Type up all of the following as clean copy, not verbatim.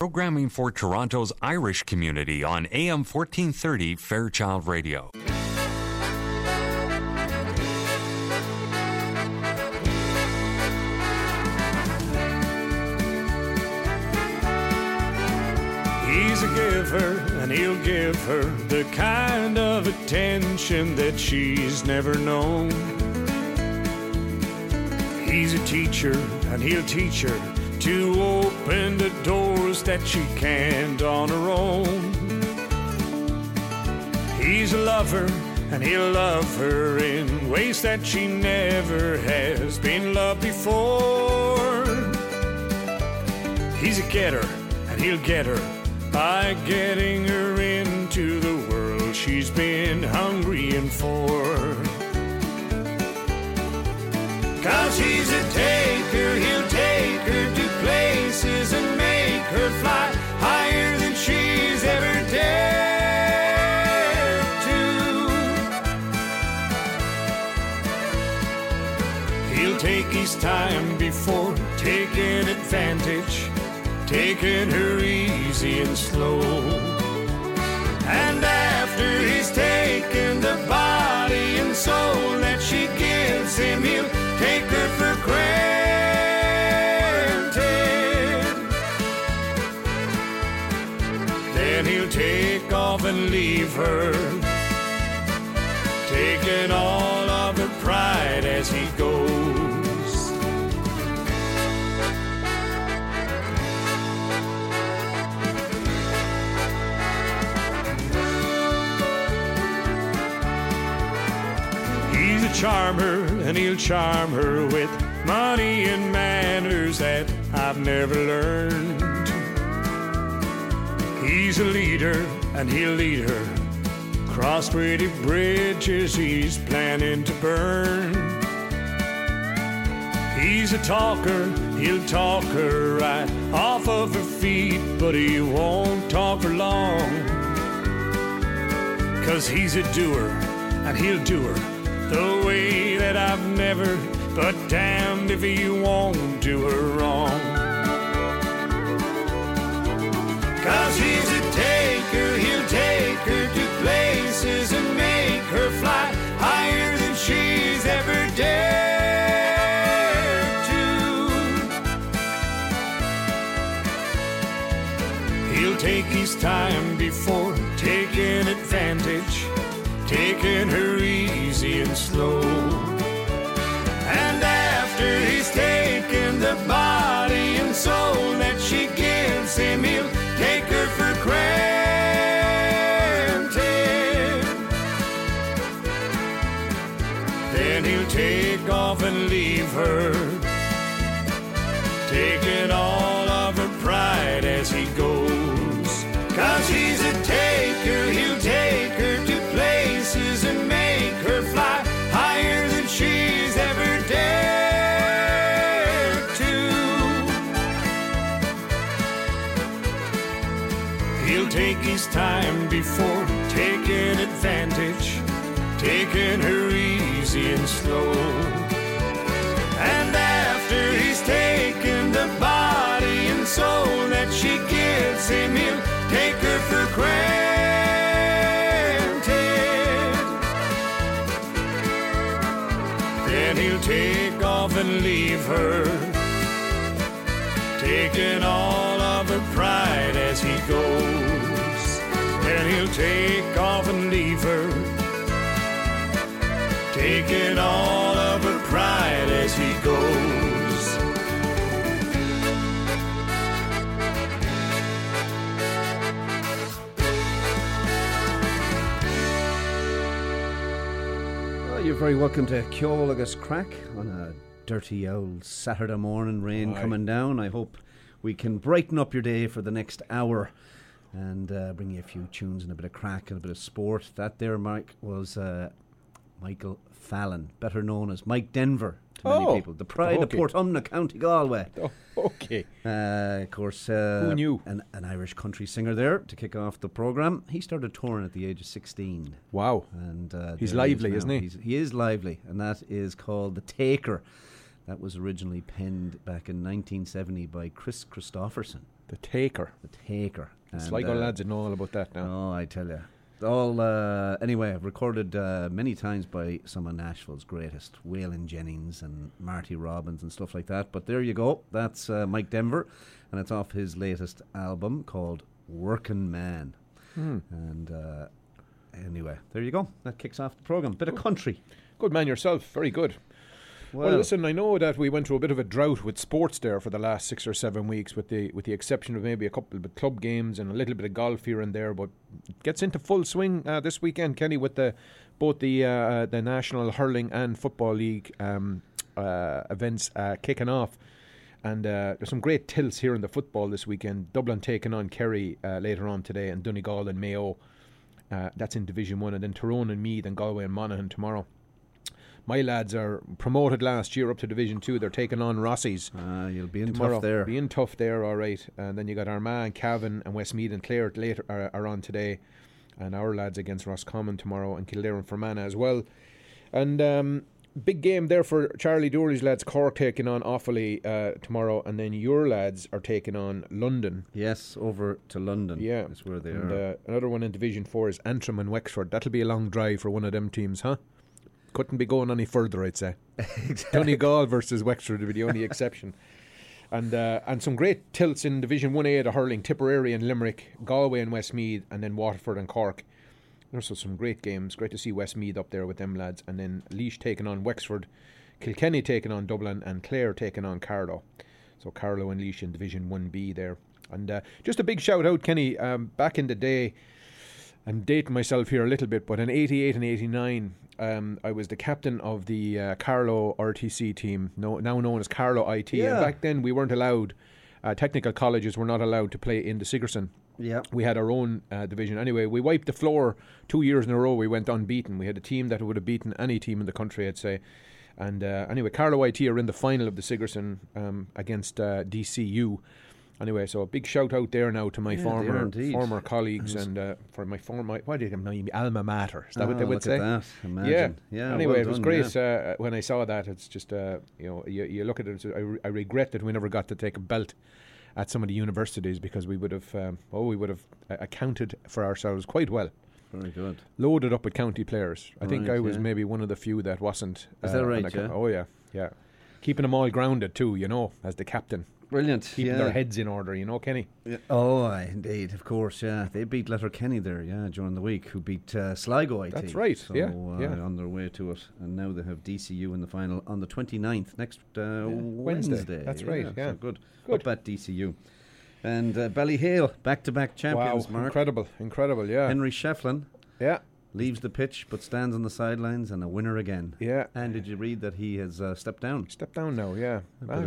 Programming for Toronto's Irish community on AM 1430 Fairchild Radio. He's a giver, and he'll give her the kind of attention that she's never known. He's a teacher, and he'll teach her to open the doors that she can't on her own. He's a lover, and he'll love her in ways that she never has been loved before. He's a getter, and he'll get her by getting her into the world she's been hungry and for. 'Cause he's a taker, he'll take her to places and make her fly higher than she's ever dared to. He'll take his time before taking advantage, taking her easy and slow. And after he's taken the body and soul that she gives him, he'll take her for granted. Then he'll take off and leave her, taking all of her pride as he goes. Charm her, and he'll charm her with money and manners that I've never learned. He's a leader, and he'll lead her across pretty bridges he's planning to burn. He's a talker, he'll talk her right off of her feet, but he won't talk for long. 'Cause he's a doer, and he'll do her the way that I've never, but damned if he won't do her wrong. 'Cause he's a taker, he'll take her to places and make her fly higher than she's ever dared to. He'll take his time before taking advantage, taking her easy and slow. And after he's taken the body and soul that she gives him, he'll take her for granted. Then he'll take off and leave her, taking all of her pride as he goes. 'Cause he's a taker, he'll take her to places and make her fly higher than she's ever dared to. He'll take his time before taking advantage, taking her easy and slow. And after he's taken the body and soul that she gives him, he'll take her for granted. He'll take off and leave her, taking all of her pride as he goes. Then he'll take off and leave her, taking all of her pride as he goes. You're very welcome to Ceol Agus Crack on a dirty old Saturday morning, rain coming down. I hope we can brighten up your day for the next hour and bring you a few tunes and a bit of crack and a bit of sport. That there, Mike, was Michael Fallon, better known as Mike Denver to many people. The pride of Portumna, County Galway. Of course, who knew? An Irish country singer there to kick off the programme. He started touring at the age of 16. Wow. And he's lively, isn't he? He is lively, and that is called The Taker. That was originally penned back in 1970 by Kris Kristofferson. The Taker. The Taker. The Sligo lads know all about that now. Oh, I tell you. All anyway, recorded many times by some of Nashville's greatest, Waylon Jennings and Marty Robbins and stuff like that. But there you go. That's Mike Denver, and it's off his latest album called Working Man. And anyway, there you go. That kicks off the program. Bit of country. Good man yourself. Very good. Well, listen, I know that we went through a bit of a drought with sports there for the last 6 or 7 weeks, with the exception of maybe a couple of club games and a little bit of golf here and there, but it gets into full swing this weekend, Kenny, with both the National Hurling and Football League events kicking off. And there's some great tilts here in the football this weekend. Dublin taking on Kerry later on today, and Donegal and Mayo. That's in Division 1, and then Tyrone and Meath and Galway and Monaghan tomorrow. My lads are promoted last year up to Division 2. They're taking on Rossies. You'll be in tomorrow. Tough there. Be in tough there, all right. And then you got Armagh and Cavan and Westmeath and Clare later are on today. And our lads against Roscommon tomorrow, and Kildare and Fermanagh as well. And big game there for Charlie Dooley's lads. Cork taking on Offaly tomorrow. And then your lads are taking on London. Yes, over to London. Yeah. That's where they are. Another one in Division 4 is Antrim and Wexford. That'll be a long drive for one of them teams, huh? Couldn't be going any further, I'd say. Exactly. Donegal versus Wexford would be the only exception. And some great tilts in Division 1A, the hurling. Tipperary and Limerick, Galway and Westmeath, and then Waterford and Cork. Also some great games. Great to see Westmeath up there with them lads. And then Laois taking on Wexford, Kilkenny taking on Dublin, and Clare taking on Carlow. So Carlow and Laois in Division 1B there. And just a big shout out, Kenny. Back in the day, I'm dating myself here a little bit, but in 88 and 89, I was the captain of the Carlow RTC team, now known as Carlow IT. Yeah. And back then, we weren't allowed, technical colleges were not allowed to play in the Sigerson. Yeah. We had our own division. Anyway, we wiped the floor 2 years in a row. We went unbeaten. We had a team that would have beaten any team in the country, I'd say. And anyway, Carlow IT are in the final of the Sigerson against DCU. Anyway, so a big shout out there now to my former colleagues and for my former, what did I know? Alma mater. Is that what they would say? At that. Imagine. Yeah. Anyway, well it was great when I saw that. It's just you look at it. I regret that we never got to take a belt at some of the universities, because we would have accounted for ourselves quite well. Very good. Loaded up with county players. I think I was maybe one of the few that wasn't. Is that right? Yeah. Oh yeah, yeah. Keeping them all grounded too, you know, as the captain. Brilliant. Keeping their heads in order, you know, Kenny. Yeah. Oh, indeed, of course, yeah. They beat Letterkenny there, during the week, who beat Sligo IT. That's right, so, on their way to it. And now they have DCU in the final on the 29th, next Wednesday. That's right, yeah. So good. Up at DCU. And Ballyhale, back-to-back champions, wow, Mark. Incredible, yeah. Henry Shefflin. Yeah. Leaves the pitch, but stands on the sidelines and a winner again. Yeah. And did you read that he has stepped down? Stepped down now, yeah.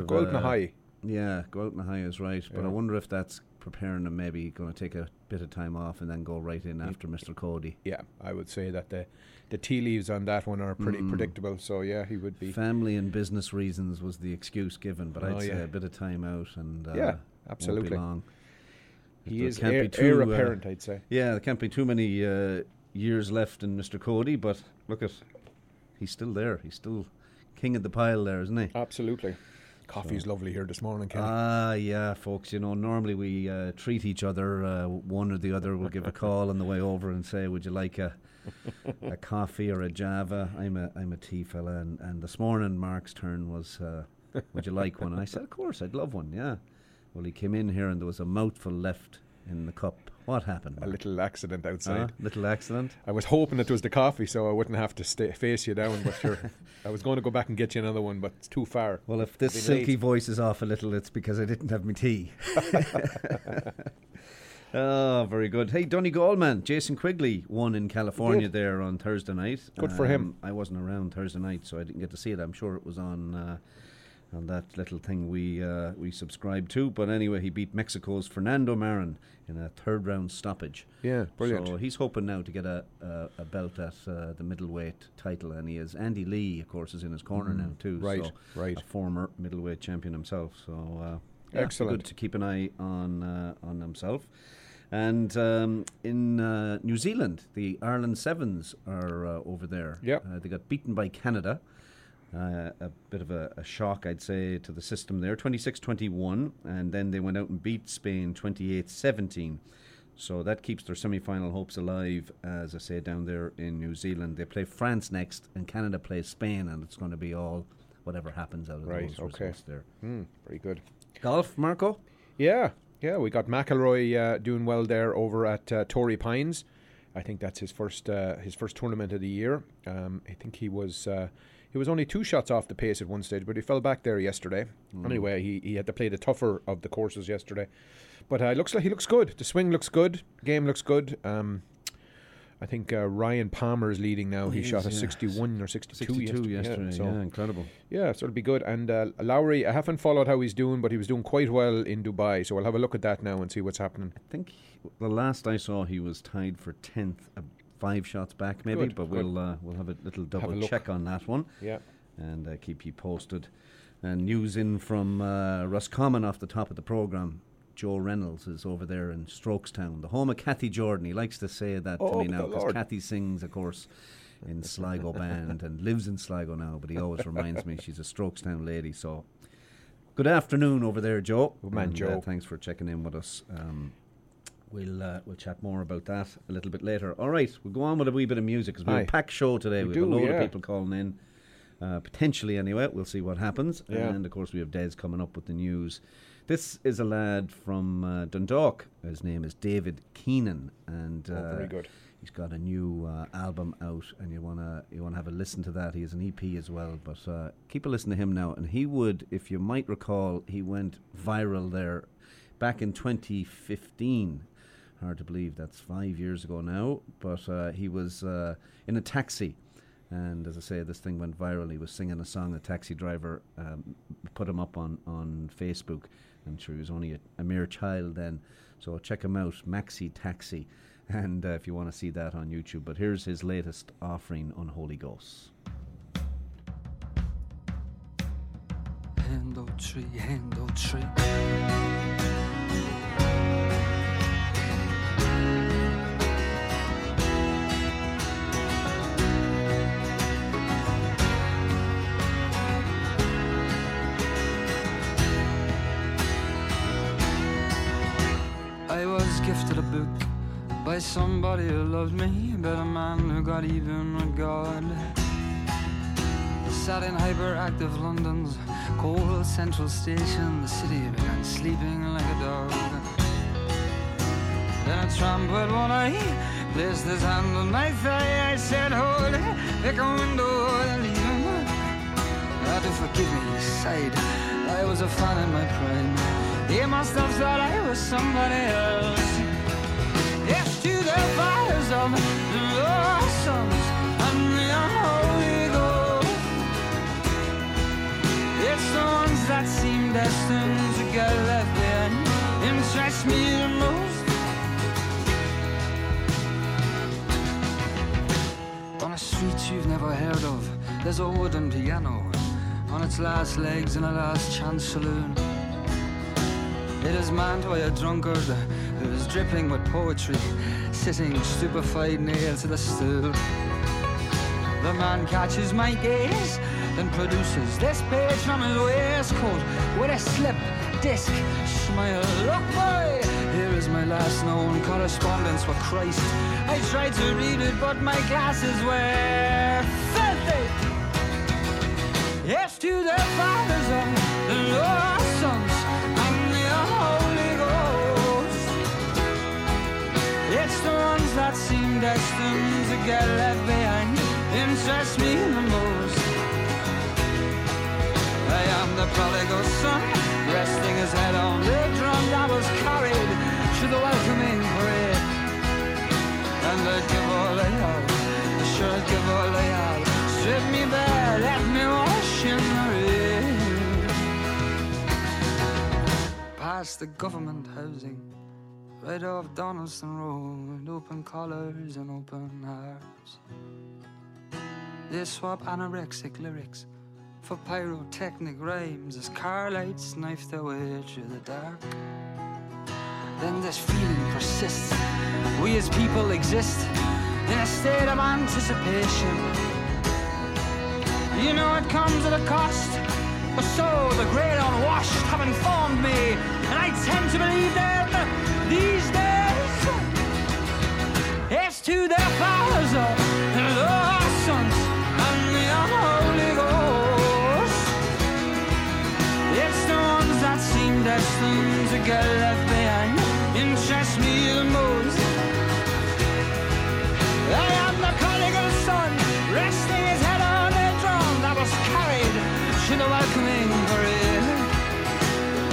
Go out in a high. Yeah, go out in a high is right. But I wonder if that's preparing him, maybe going to take a bit of time off and then go right in after Mr. Cody. Yeah, I would say that the tea leaves on that one are pretty predictable. So, yeah, he would be. Family and business reasons was the excuse given, but I'd say a bit of time out and absolutely. Won't be long. He is heir apparent, I'd say. Yeah, there can't be too many years left in Mr. Cody, but look at, he's still there. He's still king of the pile there, isn't he? Absolutely. Coffee's lovely here this morning, Kenny. Yeah, folks, you know, normally we treat each other, one or the other will give a call on the way over and say, would you like a coffee or a Java? I'm a tea fella, and this morning Mark's turn was, would you like one? And I said, of course, I'd love one, yeah. Well, he came in here and there was a mouthful left in the cup. What happened, Mark? A little accident outside. Little accident. I was hoping it was the coffee, so I wouldn't have to face you down. But I was going to go back and get you another one, but it's too far. Well, if this silky voice is off a little, it's because I didn't have my tea. Oh, very good. Hey, Donegal, man. Jason Quigley won in California there on Thursday night. Good for him. I wasn't around Thursday night, so I didn't get to see it. I'm sure it was on that little thing we subscribe to. But anyway, he beat Mexico's Fernando Marin in a third-round stoppage. Yeah, brilliant. So he's hoping now to get a belt at the middleweight title, and he is. Andy Lee, of course, is in his corner now too. Right, so a former middleweight champion himself. So excellent. Good to keep an eye on himself. And in New Zealand, the Ireland Sevens are over there. Yep. They got beaten by Canada. a bit of a shock, I'd say, to the system there. 26-21, and then they went out and beat Spain 28-17. So that keeps their semi-final hopes alive, as I say, down there in New Zealand. They play France next, and Canada plays Spain, and it's going to be all whatever happens out of those results there. Very good. Golf, Marco? Yeah, we got McIlroy doing well there over at Torrey Pines. I think that's his first tournament of the year. I think he was only 2 shots off the pace at one stage, but he fell back there yesterday. Anyway, he had to play the tougher of the courses yesterday. But looks like he looks good. The swing looks good. Game looks good. I think Ryan Palmer is leading now. He shot a 61 or 62 yesterday. So incredible. Yeah, so it'll be good. And Lowry, I haven't followed how he's doing, but he was doing quite well in Dubai. So I'll have a look at that now and see what's happening. I think the last I saw, he was tied for 10th, 5 shots back maybe. Good, but good. We'll have a little double check on that one. Yeah, and keep you posted. And news in from Roscommon off the top of the programme. Joe Reynolds is over there in Strokestown, the home of Cathy Jordan. He likes to say that to me now, because Cathy sings, of course, in Sligo Band and lives in Sligo now, but he always reminds me she's a Strokestown lady. So good afternoon over there, Joe. Good man, Joe. Thanks for checking in with us. We'll chat more about that a little bit later. All right, we'll go on with a wee bit of music, because we have a packed show today. We have a load of people calling in, potentially anyway. We'll see what happens. Yeah. And, of course, we have Des coming up with the news. This is a lad from Dundalk. His name is David Keenan, and very good. He's got a new album out, and you wanna have a listen to that. He has an EP as well, but keep a listen to him now. And he would, if you might recall, he went viral there back in 2015. Hard to believe that's 5 years ago now, but he was in a taxi. And as I say, this thing went viral. He was singing a song. The taxi driver put him up on Facebook. I'm sure he was only a mere child then. So check him out, Maxi Taxi. And if you want to see that on YouTube. But here's his latest offering on Holy Ghost. Hand oh tree gifted a book by somebody who loved me, but a man who got even with God. Sat in hyperactive London's cold central station, the city began sleeping like a dog. Then a tramp with one eye placed his hand on my thigh. I said, "Hold it, pick a window and leave him." "Ah, do forgive me," he sighed. "I was a fan in my prime. He must have thought I was somebody else." Yes, to the fires of the lost sons and the unholy ghost. It's the ones that seem destined to get left behind interest me the most. On a street you've never heard of, there's a wooden piano on its last legs in a last chance saloon. It is manned by a drunkard who is dripping with poetry, sitting stupefied nailed to the stool. The man catches my gaze and produces this page from his waistcoat with a slip disc smile. Look, boy, here is my last known correspondence with Christ. I tried to read it, but my glasses were filthy. Yes, to the fathers of the lost sons. It's the ones that seem destined to get left behind interest me the most. I am the prodigal son, resting his head on the drum that was carried to the welcoming parade. And I'd give all I had, I sure I'd give all I had. Strip me bare, let me wash in the rain. Past the government housing, right off Donaldson Road, open collars and open hearts. They swap anorexic lyrics for pyrotechnic rhymes as car lights knife their way through the dark. Then this feeling persists. We as people exist in a state of anticipation. You know it comes at a cost, but so the great unwashed have informed me, and I tend to believe them these days. It's to their fathers and their sons and the unholy ghost. It's the ones that seem destined to get left behind interests me the most. I am the prodigal son, resting his head on a drum that was carried to the welcoming parade.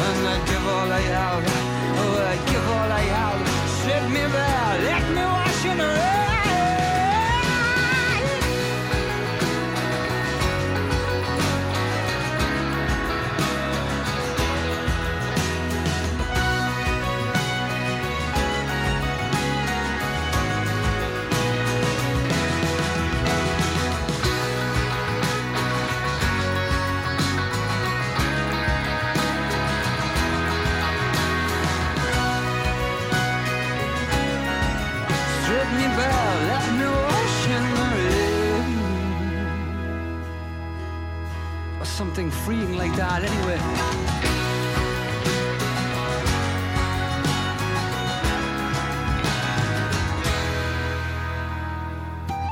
And I give all I have, oh, I give all I have. Strip me bare, let me wash in the rain. Something freeing like that anyway.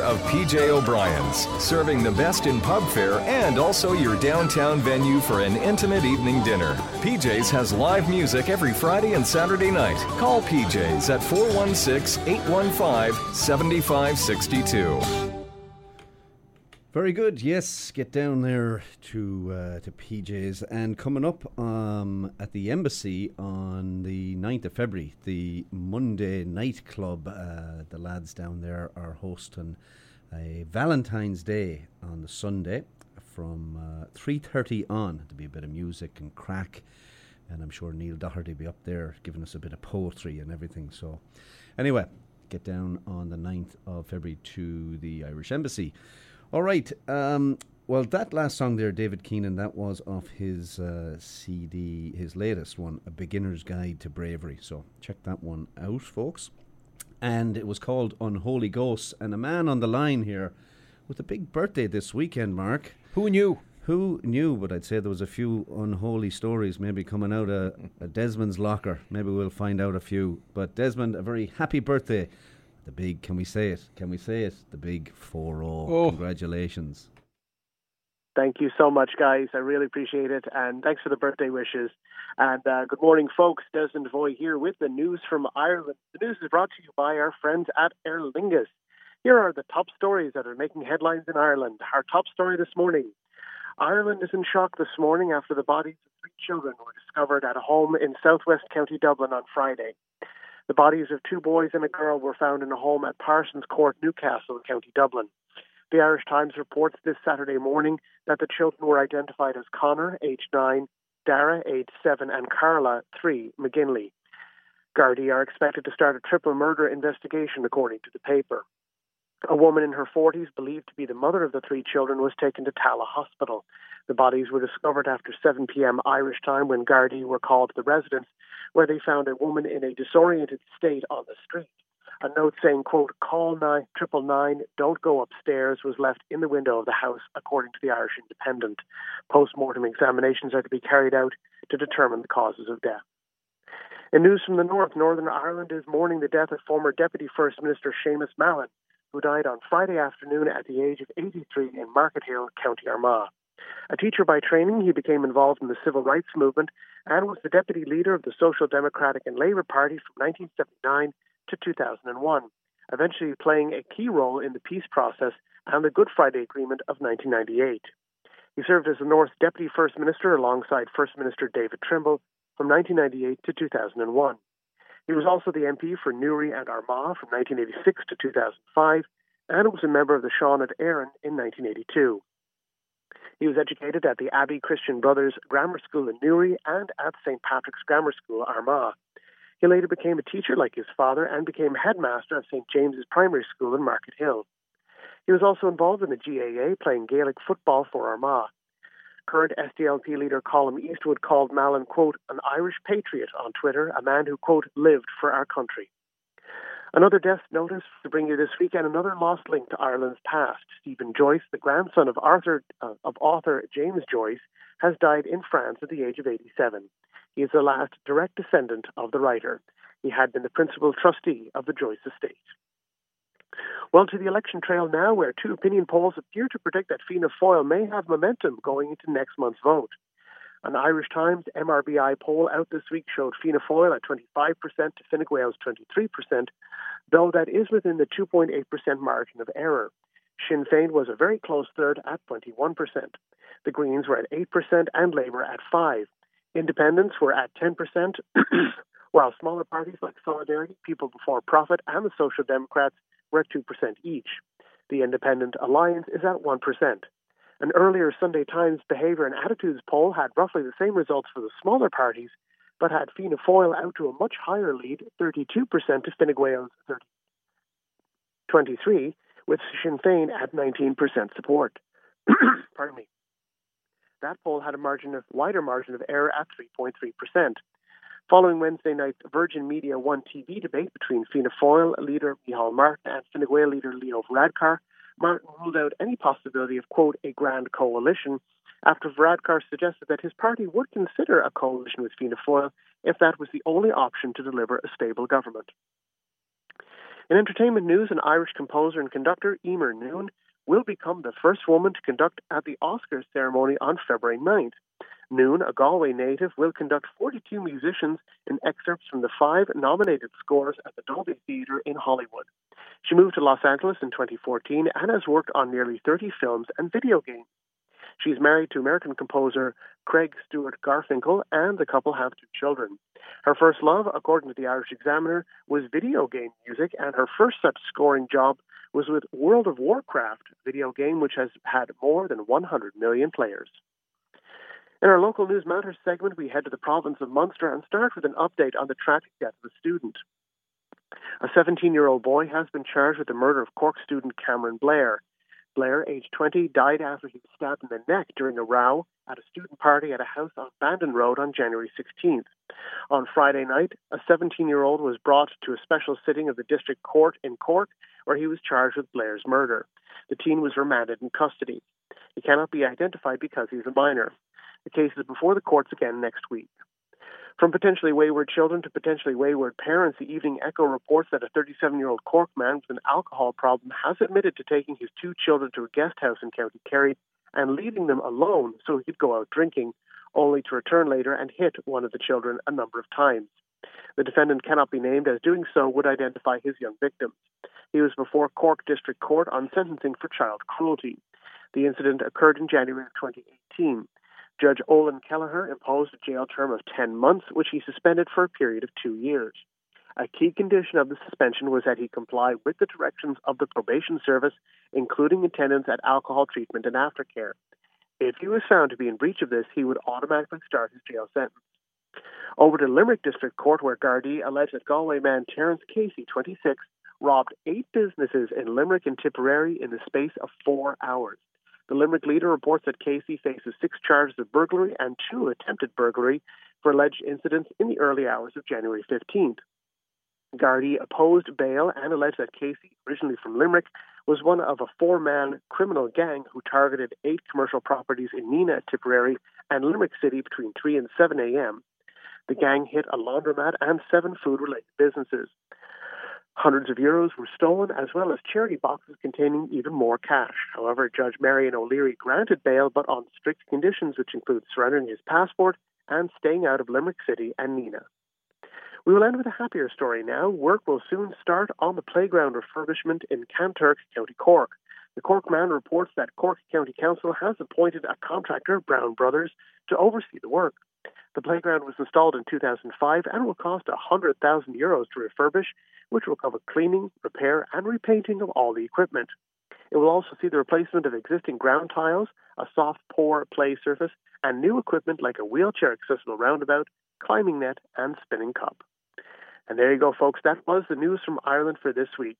of PJ O'Brien's, serving the best in pub fare and also your downtown venue for an intimate evening dinner. PJ's has live music every Friday and Saturday night. Call PJ's at 416-815-7575. 62. Very good. Yes, get down there to PJ's. And coming up at the Embassy on the 9th of February, the Monday Night Club, the lads down there are hosting a Valentine's Day on the Sunday from 3:30 on. There'll be a bit of music and crack, and I'm sure Neil Doherty will be up there giving us a bit of poetry and everything. So anyway, get down on the 9th of February to the Irish Embassy. All right. Well, that last song there, David Keenan, that was off his CD, his latest one, A Beginner's Guide to Bravery. So check that one out, folks. And it was called Unholy Ghosts. And a man on the line here with a big birthday this weekend, Mark. Who knew? Who knew? But I'd say there was a few unholy stories maybe coming out of Desmond's locker. Maybe we'll find out a few. But Desmond, a very happy birthday. The big, can we say it? Can we say it? The big 4-0. Oh. Congratulations. Thank you so much, guys. I really appreciate it. And thanks for the birthday wishes. And good morning, folks. Desmond Voy here with the news from Ireland. The news is brought to you by our friends at Aer Lingus. Here are the top stories that are making headlines in Ireland. Our top story this morning. Ireland is in shock this morning after the bodies of 3 children were discovered at a home in southwest County Dublin on Friday. The bodies of 2 boys and a girl were found in a home at Parsons Court, Newcastle, in County Dublin. The Irish Times reports this Saturday morning that the children were identified as Connor, aged 9, Dara, aged 7, and Carla, 3, McGinley. Gardaí are expected to start a triple murder investigation, according to the paper. A woman in her 40s, believed to be the mother of the 3 children, was taken to Tala Hospital. The bodies were discovered after 7 p.m. Irish time when Gardaí were called to the residence, where they found a woman in a disoriented state on the street. A note saying, quote, call 999, don't go upstairs, was left in the window of the house, according to the Irish Independent. Post-mortem examinations are to be carried out to determine the causes of death. In news from the north, Northern Ireland is mourning the death of former Deputy First Minister Seamus Mallon, who died on Friday afternoon at the age of 83 in Market Hill, County Armagh. A teacher by training, he became involved in the civil rights movement and was the deputy leader of the Social Democratic and Labour Party from 1979 to 2001, eventually playing a key role in the peace process and the Good Friday Agreement of 1998. He served as the North's Deputy First Minister alongside First Minister David Trimble from 1998 to 2001. He was also the MP for Newry and Armagh from 1986 to 2005, and was a member of the Sean and Éireann in 1982. He was educated at the Abbey Christian Brothers Grammar School in Newry and at St. Patrick's Grammar School, Armagh. He later became a teacher like his father and became headmaster of St. James's Primary School in Market Hill. He was also involved in the GAA, playing Gaelic football for Armagh. Current SDLP leader Colm Eastwood called Mallon, quote, an Irish patriot on Twitter, a man who, quote, lived for our country. Another death notice to bring you this weekend, another lost link to Ireland's past. Stephen Joyce, the grandson of author James Joyce, has died in France at the age of 87. He is the last direct descendant of the writer. He had been the principal trustee of the Joyce estate. Well, to the election trail now, where two opinion polls appear to predict that Fianna Fáil may have momentum going into next month's vote. An Irish Times MRBI poll out this week showed Fianna Fáil at 25% to Fine Gael's 23%, though that is within the 2.8% margin of error. Sinn Féin was a very close third at 21%. The Greens were at 8% and Labour at 5%. Independents were at 10%, while smaller parties like Solidarity, People Before Profit and the Social Democrats were at 2% each. The Independent Alliance is at 1%. An earlier Sunday Times Behaviour and Attitudes poll had roughly the same results for the smaller parties, but had Fianna Fáil out to a much higher lead, 32% to Fine Gael's 23%, with Sinn Féin at 19% support. Pardon me. That poll had a wider margin of error at 3.3%. Following Wednesday night's Virgin Media 1 TV debate between Fianna Fáil leader Micheál Martin and Fine Gael leader Leo Varadkar, Martin ruled out any possibility of, quote, a grand coalition after Varadkar suggested that his party would consider a coalition with Fianna Fáil if that was the only option to deliver a stable government. In entertainment news, an Irish composer and conductor, Emer Noone, will become the first woman to conduct at the Oscars ceremony on February 9th. Noone, a Galway native, will conduct 42 musicians in excerpts from the 5 nominated scores at the Dolby Theatre in Hollywood. She moved to Los Angeles in 2014 and has worked on nearly 30 films and video games. She is married to American composer Craig Stewart Garfinkel, and the couple have 2 children. Her first love, according to the Irish Examiner, was video game music, and her first such scoring job was with World of Warcraft, a video game which has had more than 100 million players. In our local news matters segment, we head to the province of Munster and start with an update on the tragic death of a student. A 17-year-old boy has been charged with the murder of Cork student Cameron Blair. Blair, aged 20, died after he was stabbed in the neck during a row at a student party at a house on Bandon Road on January 16th. On Friday night, a 17-year-old was brought to a special sitting of the District Court in Cork, where he was charged with Blair's murder. The teen was remanded in custody. He cannot be identified because he is a minor. The case is before the courts again next week. From potentially wayward children to potentially wayward parents, the Evening Echo reports that a 37-year-old Cork man with an alcohol problem has admitted to taking his 2 children to a guest house in County Kerry and leaving them alone so he could go out drinking, only to return later and hit one of the children a number of times. The defendant cannot be named, as doing so would identify his young victims. He was before Cork District Court on sentencing for child cruelty. The incident occurred in January of 2018. Judge Olin Kelleher imposed a jail term of 10 months, which he suspended for a period of 2 years. A key condition of the suspension was that he comply with the directions of the probation service, including attendance at alcohol treatment and aftercare. If he was found to be in breach of this, he would automatically start his jail sentence. Over to Limerick District Court, where Gardaí alleged that Galway man Terence Casey, 26, robbed 8 businesses in Limerick and Tipperary in the space of 4 hours. The Limerick Leader reports that Casey faces 6 charges of burglary and 2 attempted burglary for alleged incidents in the early hours of January 15th. Gardaí opposed bail and alleged that Casey, originally from Limerick, was one of a 4-man criminal gang who targeted 8 commercial properties in Nina, Tipperary, and Limerick City between 3 and 7 a.m. The gang hit a laundromat and 7 food-related businesses. Hundreds of euros were stolen, as well as charity boxes containing even more cash. However, Judge Marion O'Leary granted bail, but on strict conditions, which include surrendering his passport and staying out of Limerick City and Nina. We will end with a happier story now. Work will soon start on the playground refurbishment in Kanturk, County Cork. The Cork Man reports that Cork County Council has appointed a contractor, Brown Brothers, to oversee the work. The playground was installed in 2005 and will cost €100,000 to refurbish, which will cover cleaning, repair and repainting of all the equipment. It will also see the replacement of existing ground tiles, a soft, poor play surface, and new equipment like a wheelchair-accessible roundabout, climbing net, and spinning cup. And there you go, folks. That was the news from Ireland for this week.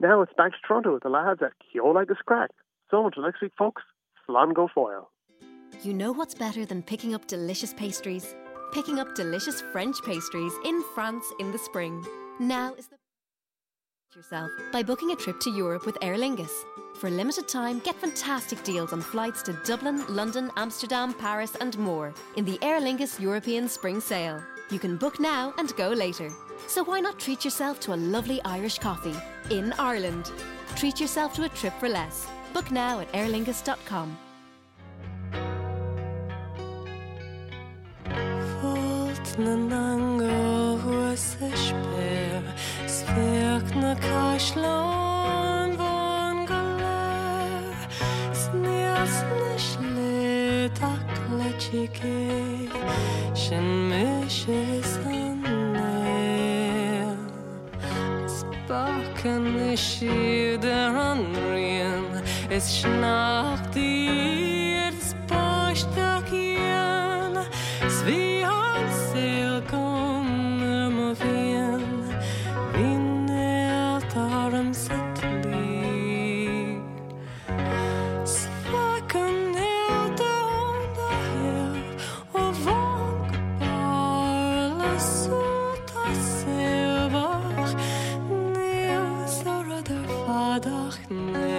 Now it's back to Toronto with the lads at Ceola Agus Crack. So until next week, folks, Slán Go Foil. You know what's better than picking up delicious pastries? Picking up delicious French pastries in France in the spring. Now is the yourself by booking a trip to Europe with Aer Lingus. For a limited time, get fantastic deals on flights to Dublin, London, Amsterdam, Paris and more in the Aer Lingus European Spring Sale. You can book now and go later. So why not treat yourself to a lovely Irish coffee in Ireland? Treat yourself to a trip for less. Book now at aerlingus.com. Es schnarcht jedes Postakien, es wie ein Silkon immer wien, wie nährt eurem Sittli. Es lacken Hilde unterher, und wohngebäude sutter Silbach, näher sorre der Vadach näher.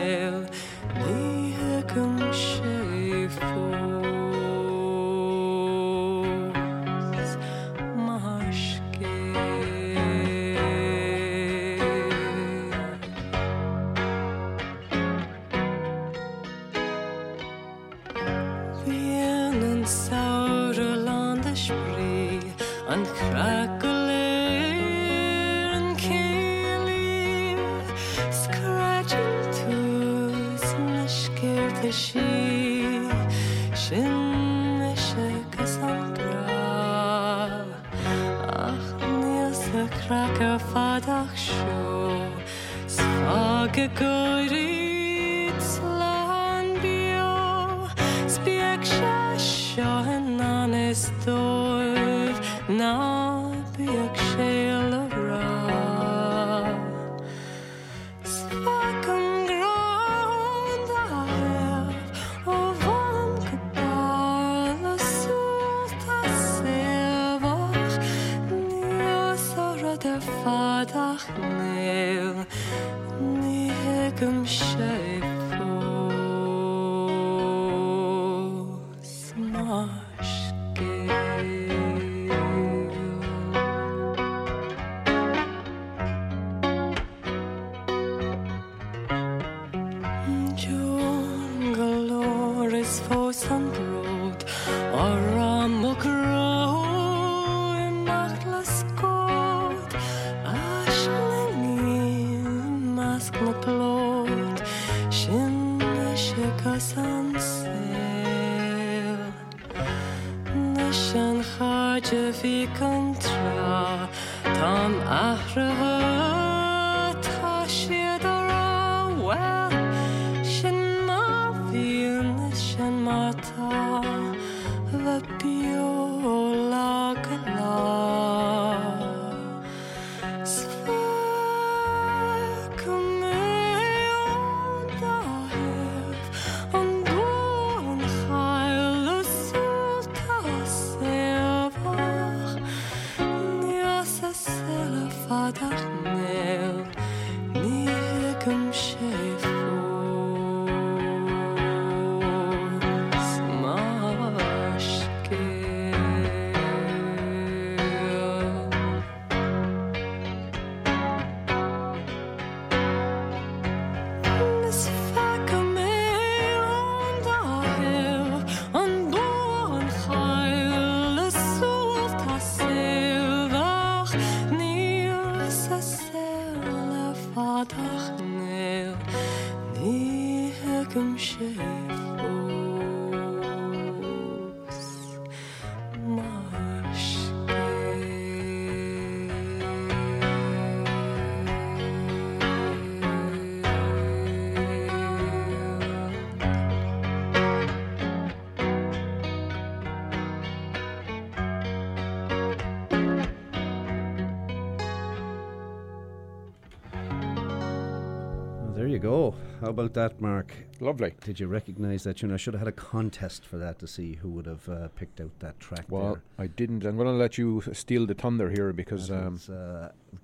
There you go. How about that, Mark? Lovely. Did you recognise that tune? I should have had a contest for that to see who would have picked out that track. Well, there. I didn't. I'm going to let you steal the thunder here because... It's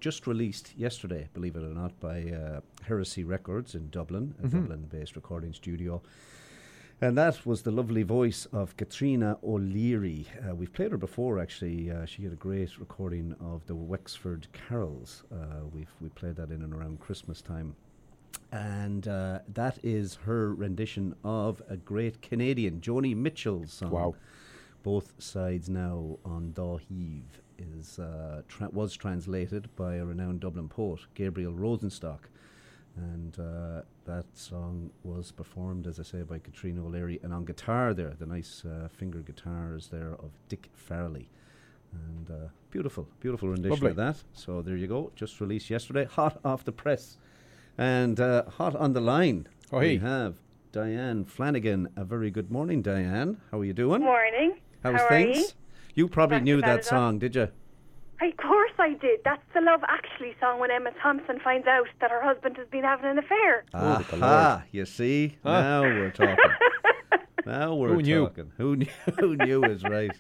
just released yesterday, believe it or not, by Heresy Records in Dublin, a Dublin-based recording studio. And that was the lovely voice of Katrina O'Leary. We've played her before, actually. She had a great recording of the Wexford Carols. We played that in and around Christmas time. And that is her rendition of a great Canadian, Joni Mitchell's song. Wow. Both Sides Now on Dahive was translated by a renowned Dublin poet, Gabriel Rosenstock. And that song was performed, as I say, by Katrina O'Leary. And on guitar there, the nice finger guitars there of Dick Farley. And beautiful rendition of that. So there you go, just released yesterday, hot off the press. And hot on the line, we have Diane Flanagan. A very good morning, Diane. How are you doing? Morning. How are you? You probably knew that song, did you? Of course I did. That's the Love Actually song when Emma Thompson finds out that her husband has been having an affair. Aha, you see? Huh? Now we're talking. Who knew is right.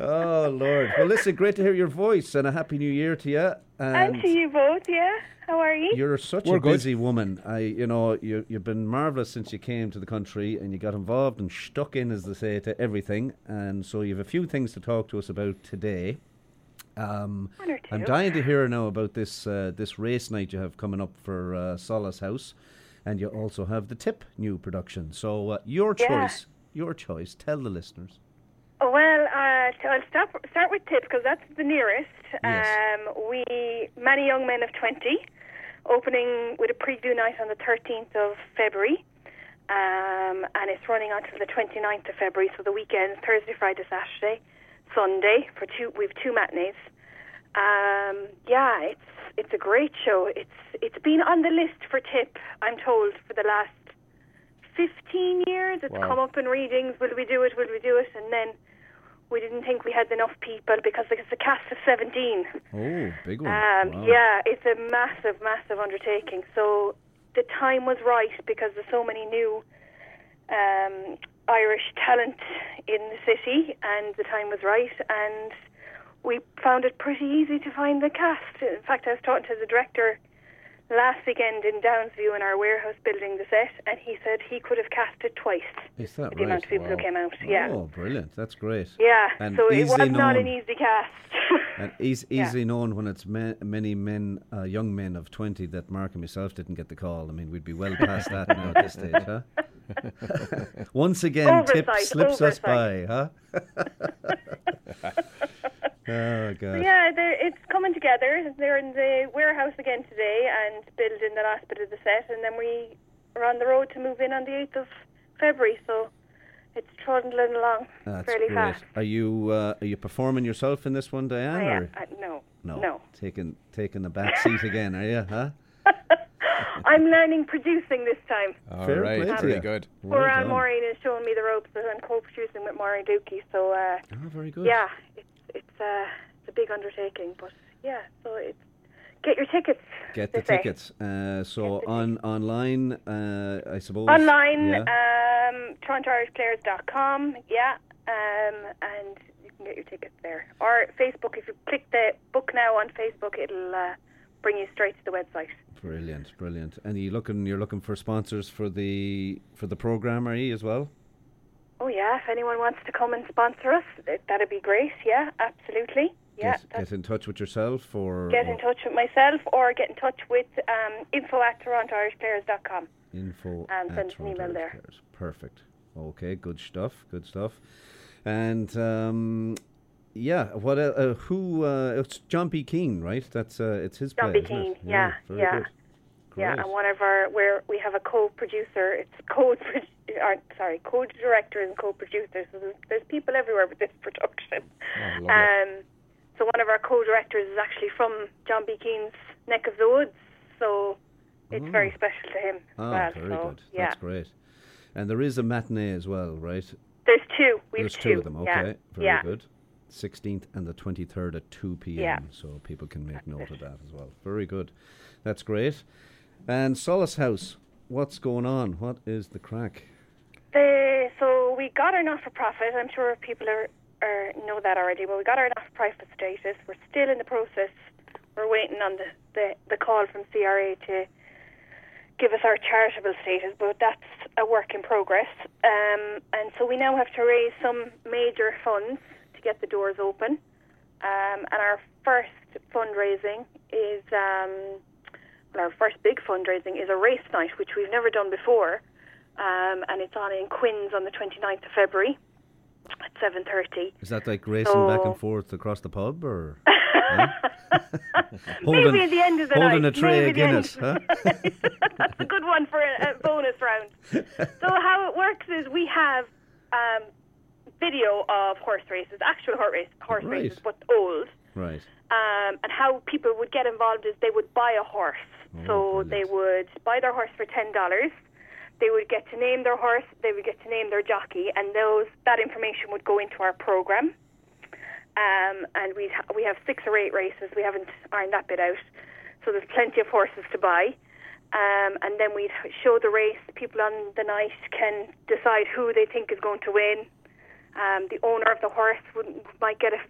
Oh, Lord. Well, listen, great to hear your voice and a Happy New Year to you. And to you both, yeah. How are you? You're such a busy woman. You've been marvellous since you came to the country and you got involved and stuck in, as they say, to everything. And so you've a few things to talk to us about today. One or two. I'm dying to hear now about this this race night you have coming up for Solace House. And you also have the Tip new production. So your choice. Tell the listeners. Well, I'll start with Tip because that's the nearest. Yes. Many young men of 20, opening with a preview night on the 13th of February. And it's running until the 29th of February, so the weekend, Thursday, Friday, Saturday, Sunday, we have two matinees. It's a great show. It's been on the list for Tip, I'm told, for the last 15 years. It's come up in readings, will we do it? And then we didn't think we had enough people because it's a cast of 17. Oh, big one. It's a massive, massive undertaking. So the time was right because there's so many new Irish talent in the city and the time was right. And we found it pretty easy to find the cast. In fact, I was talking to the director last weekend in Downsview in our warehouse building the set, and he said he could have cast it twice. Is that right? The amount of people who came out. Yeah. Oh, brilliant! That's great. Yeah. And so it was not an easy cast. And easily known when it's many men, young men of 20, that Mark and myself didn't get the call. I mean, we'd be well past that now at this stage, huh? Once again, oversight, Tip slips us by, huh? Oh, God. Yeah, it's coming together. They're in the warehouse again today and building the last bit of the set, and then we are on the road to move in on the 8th of February, so it's trundling along fairly fast. Are you performing yourself in this one, Diane? No. Taking the back seat again, are you, huh? I'm learning producing this time. All fair right, very good. Well, Maureen is showing me the ropes, and I'm co-producing with Maureen Dookie, so... very good. Yeah, it's a big undertaking, but yeah, so it's get your tickets. Get the tickets. Online, I suppose. Online, yeah. TorontoIrishPlayers.com, and you can get your tickets there. Or Facebook, if you click the book now on Facebook, it'll bring you straight to the website. Brilliant. And you're looking for sponsors for the programme, are you, as well? Oh, yeah, if anyone wants to come and sponsor us, that'd be great, yeah, absolutely. Yeah, get in touch with yourself or... Get in touch with myself or get in touch with info@TorontoIrishPlayers.com. Send us an email there. Perfect. Okay, good stuff. And, it's John B. Keane, right? That's, it's his John play, B. Keane, yeah. Yeah, and one of we have a co-producer, co-director and co-producer, so there's people everywhere with this production. Oh, so one of our co-directors is actually from John B. Keane's neck of the woods, so it's very special to him as well. Very good. Yeah. That's great. And there is a matinee as well, right? There's two. There's two of them, okay. Yeah. Very good. 16th and the 23rd at 2 p.m. So people can make note of that as well. Very good. That's great. And Solace House, what's going on? What is the crack? So we got our not-for-profit. I'm sure people are know that already, but we got our not-for-profit status. We're still in the process. We're waiting on the call from CRA to give us our charitable status, but that's a work in progress. And so we now have to raise some major funds to get the doors open. And our first fundraising is... our first big fundraising is a race night, which we've never done before, and it's on in Quinns on the 29th of February at 7:30. Is that like racing back and forth across the pub, or maybe at the end of the night, holding a tray of Guinness? Huh? That's a good one for a bonus round. So how it works is we have video of horse races, actual horse right. races, but old. Right. And how people would get involved is they would buy a horse. So they would buy their horse for $10. They would get to name their horse. They would get to name their jockey, and that information would go into our program. And we have 6 or 8 races. We haven't ironed that bit out, so there's plenty of horses to buy. And then we'd show the race. People on the night can decide who they think is going to win. The owner of the horse might get a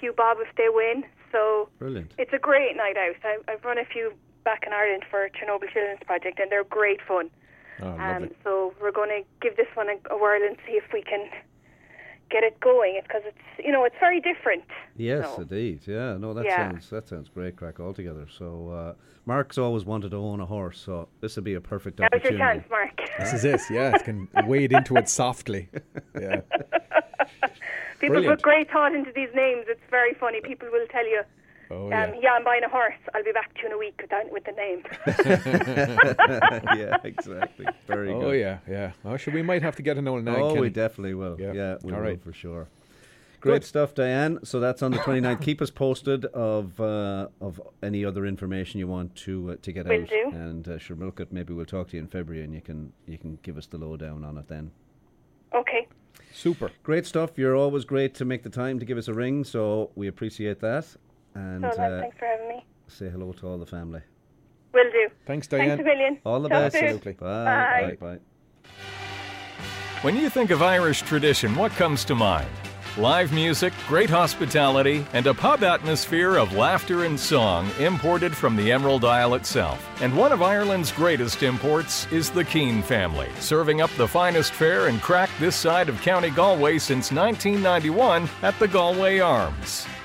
few bob if they win. So brilliant. It's a great night out. I've run a few back in Ireland for Chernobyl Children's Project, and they're great fun. So we're going to give this one a whirl and see if we can get it going. It's because it's very different. Yes, so. Indeed. Yeah, no, that sounds great crack altogether. So Mark's always wanted to own a horse, so this would be a perfect opportunity. That was your chance, Mark. This is it. Yeah, it can wade into it softly. Yeah. People put great thought into these names. It's very funny. People will tell you, I'm buying a horse. I'll be back to you in a week with the name. Yeah, exactly. Very good. Oh, yeah, yeah. Oh, we might have to get an old name. Oh, we definitely will. Yeah, we all will right. for sure. Great stuff, Diane. So that's on the 29th. Keep us posted of any other information you want to get out. Will do. And sure, look at maybe we'll talk to you in February and you can give us the lowdown on it then. Okay. Super. Great stuff. You're always great to make the time to give us a ring, so we appreciate that. And thanks for having me. Say hello to all the family. Will do. Thanks, Diane. Thanks a million. All the best. Absolutely. Bye. Bye. Bye. When you think of Irish tradition, what comes to mind? Live music, great hospitality, and a pub atmosphere of laughter and song imported from the Emerald Isle itself. And one of Ireland's greatest imports is the Keane family, serving up the finest fare and crack this side of County Galway since 1991 at the Galway Arms.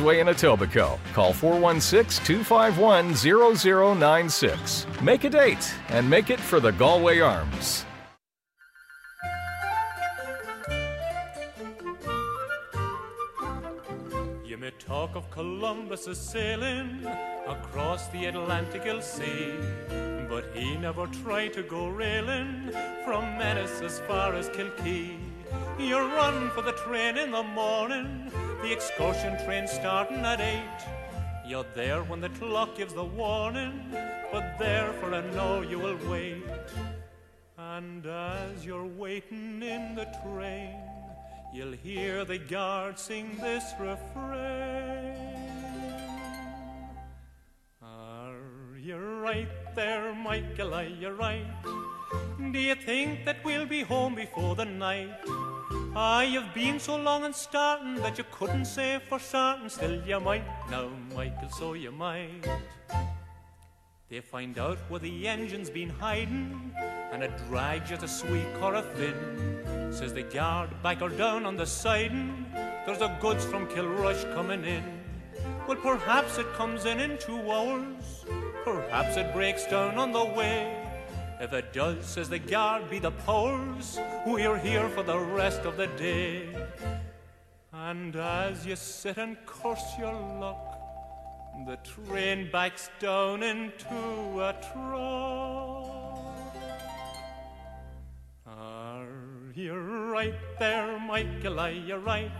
Way in Etobicoke. Call 416-251-0096. Make a date and make it for the Galway Arms. You may talk of Columbus's sailing across the Atlantic Sea, but he never tried to go railing from Ennis as far as Kilkee. You run for the train in the morning, the excursion train starting at 8. You're there when the clock gives the warning, but there for an hour you will wait. And as you're waiting in the train, you'll hear the guard sing this refrain. Are you right there, Michael? Are you right? Do you think that we'll be home before the night? Ah, you've been so long and starting that you couldn't say for certain. Still you might now, Michael, so you might. They find out where the engine's been hiding, and it drags you to Sweek or a Finn. Says the guard, back her down on the siding, there's the goods from Kilrush coming in. Well, perhaps it comes in 2 hours, perhaps it breaks down on the way. If it does, says the guard, be the powers, we're here for the rest of the day. And as you sit and curse your luck, The train backs down into a trough. Are you right there, Michael? Are you right?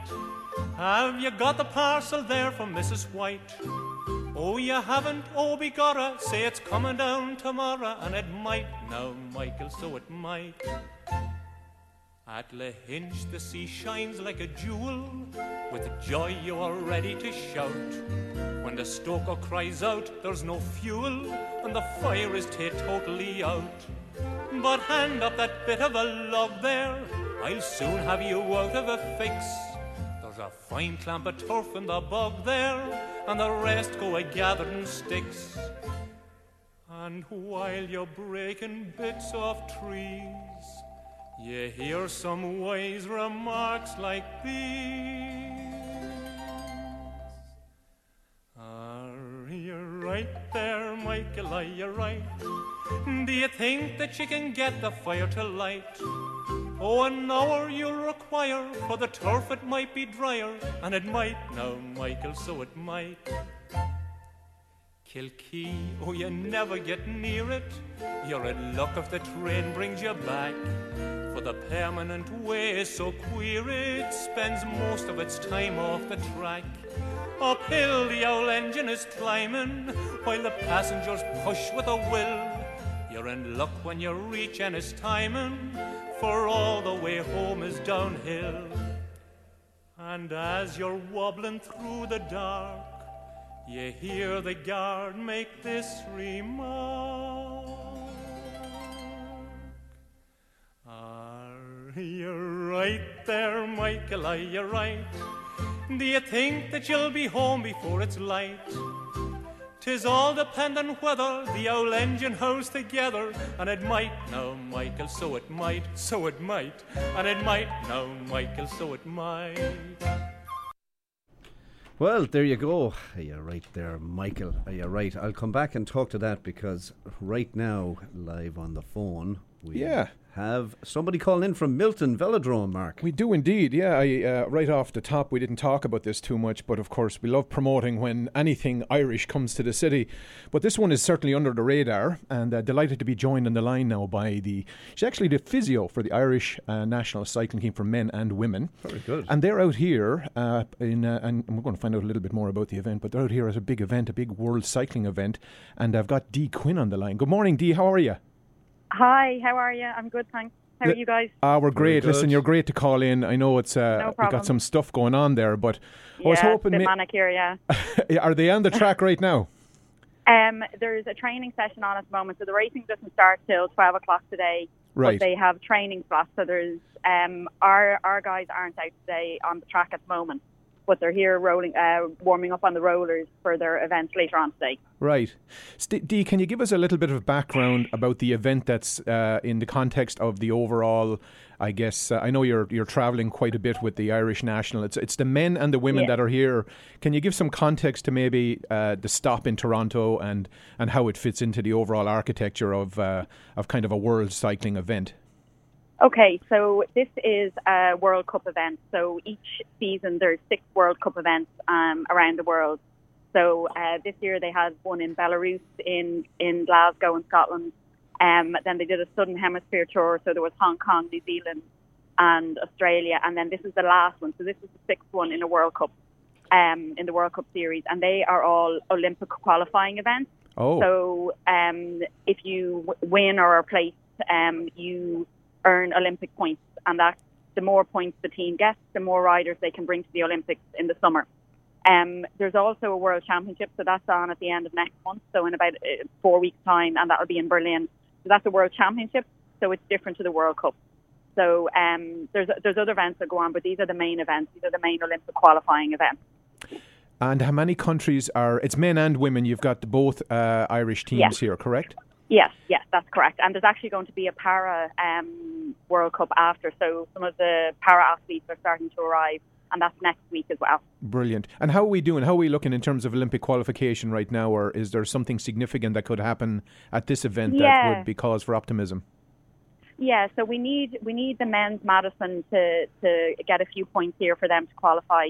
Have you got the parcel there from Mrs. White? Oh, you haven't? Oh, be gorra. Say it's coming down tomorrow, and it might now, Michael, so it might. At Lahinch the sea shines like a jewel. With joy you are ready to shout. When the stoker cries out, there's no fuel, and the fire is totally out. But hand up that bit of a log there, I'll soon have you out of a fix. There's a fine clamp of turf in the bog there, and the rest go a-gathering sticks. And while you're breaking bits off trees, you hear some wise remarks like these. Are you right there, Michael? Are you right? Do you think that you can get the fire to light? Oh, an hour you'll require, for the turf it might be drier, and it might now, Michael, so it might. Kilkee, oh, you never get near it. You're in luck if the train brings you back. For the permanent way is so queer, it spends most of its time off the track. Uphill the owl engine is climbing, while the passengers push with a will. You're in luck when you reach Ennis timing, for all the way home is downhill. And as you're wobbling through the dark, you hear the guard make this remark. Are you right there, Michael? Are you right? Do you think that you'll be home before it's light? 'Tis all dependent whether the old engine holds together, and it might now, Michael, so it might, and it might now, Michael, so it might. Well, there you go. Are you right there, Michael? Are you right? I'll come back and talk to that, because right now, live on the phone, we have somebody calling in from Milton Velodrome, Mark. We do indeed, yeah. Right off the top, we didn't talk about this too much, but of course, we love promoting when anything Irish comes to the city. But this one is certainly under the radar, and delighted to be joined on the line now by she's actually the physio for the Irish National Cycling Team for men and women. Very good. And they're out here, and we're going to find out a little bit more about the event, but they're out here at a big event, a big world cycling event, and I've got Dee Quinn on the line. Good morning, Dee, how are you? Hi, how are you? I'm good, thanks. How are you guys? We're great. Listen, you're great to call in. I know it's no problem. We've got some stuff going on there, but I was hoping... Yeah, it's a bit manic here, yeah. Are they on the track right now? There's a training session on at the moment, so the racing doesn't start till 12 o'clock today. Right. But they have training slots, so there's our guys aren't out today on the track at the moment, but they're here warming up on the rollers for their events later on today. Right. Dee, can you give us a little bit of background about the event that's in the context of the overall, I guess, I know you're travelling quite a bit with the Irish National. It's the men and the women that are here. Can you give some context to maybe the stop in Toronto and how it fits into the overall architecture of kind of a world cycling event? Okay, so this is a World Cup event. So each season there's 6 World Cup events around the world. So this year they had one in Belarus, in Glasgow in Scotland. Then they did a Southern Hemisphere tour. So there was Hong Kong, New Zealand and Australia. And then this is the last one. So this is the 6th one in the World Cup, in the World Cup series. And they are all Olympic qualifying events. Oh. So if you win or are placed, you earn Olympic points, and that the more points the team gets, the more riders they can bring to the Olympics in the summer. There's also a World Championship, so that's on at the end of next month, so in about 4 weeks' time, and that'll be in Berlin. So that's a World Championship, so it's different to the World Cup. So there's other events that go on, but these are the main events. These are the main Olympic qualifying events. And how many countries are... It's men and women. You've got both Irish teams here, correct? Yes, that's correct. And there's actually going to be a para World Cup after, so some of the para athletes are starting to arrive, and that's next week as well. Brilliant. And how are we doing? How are we looking in terms of Olympic qualification right now, or is there something significant that could happen at this event that would be cause for optimism? Yeah, so we need the men's marathon to get a few points here for them to qualify.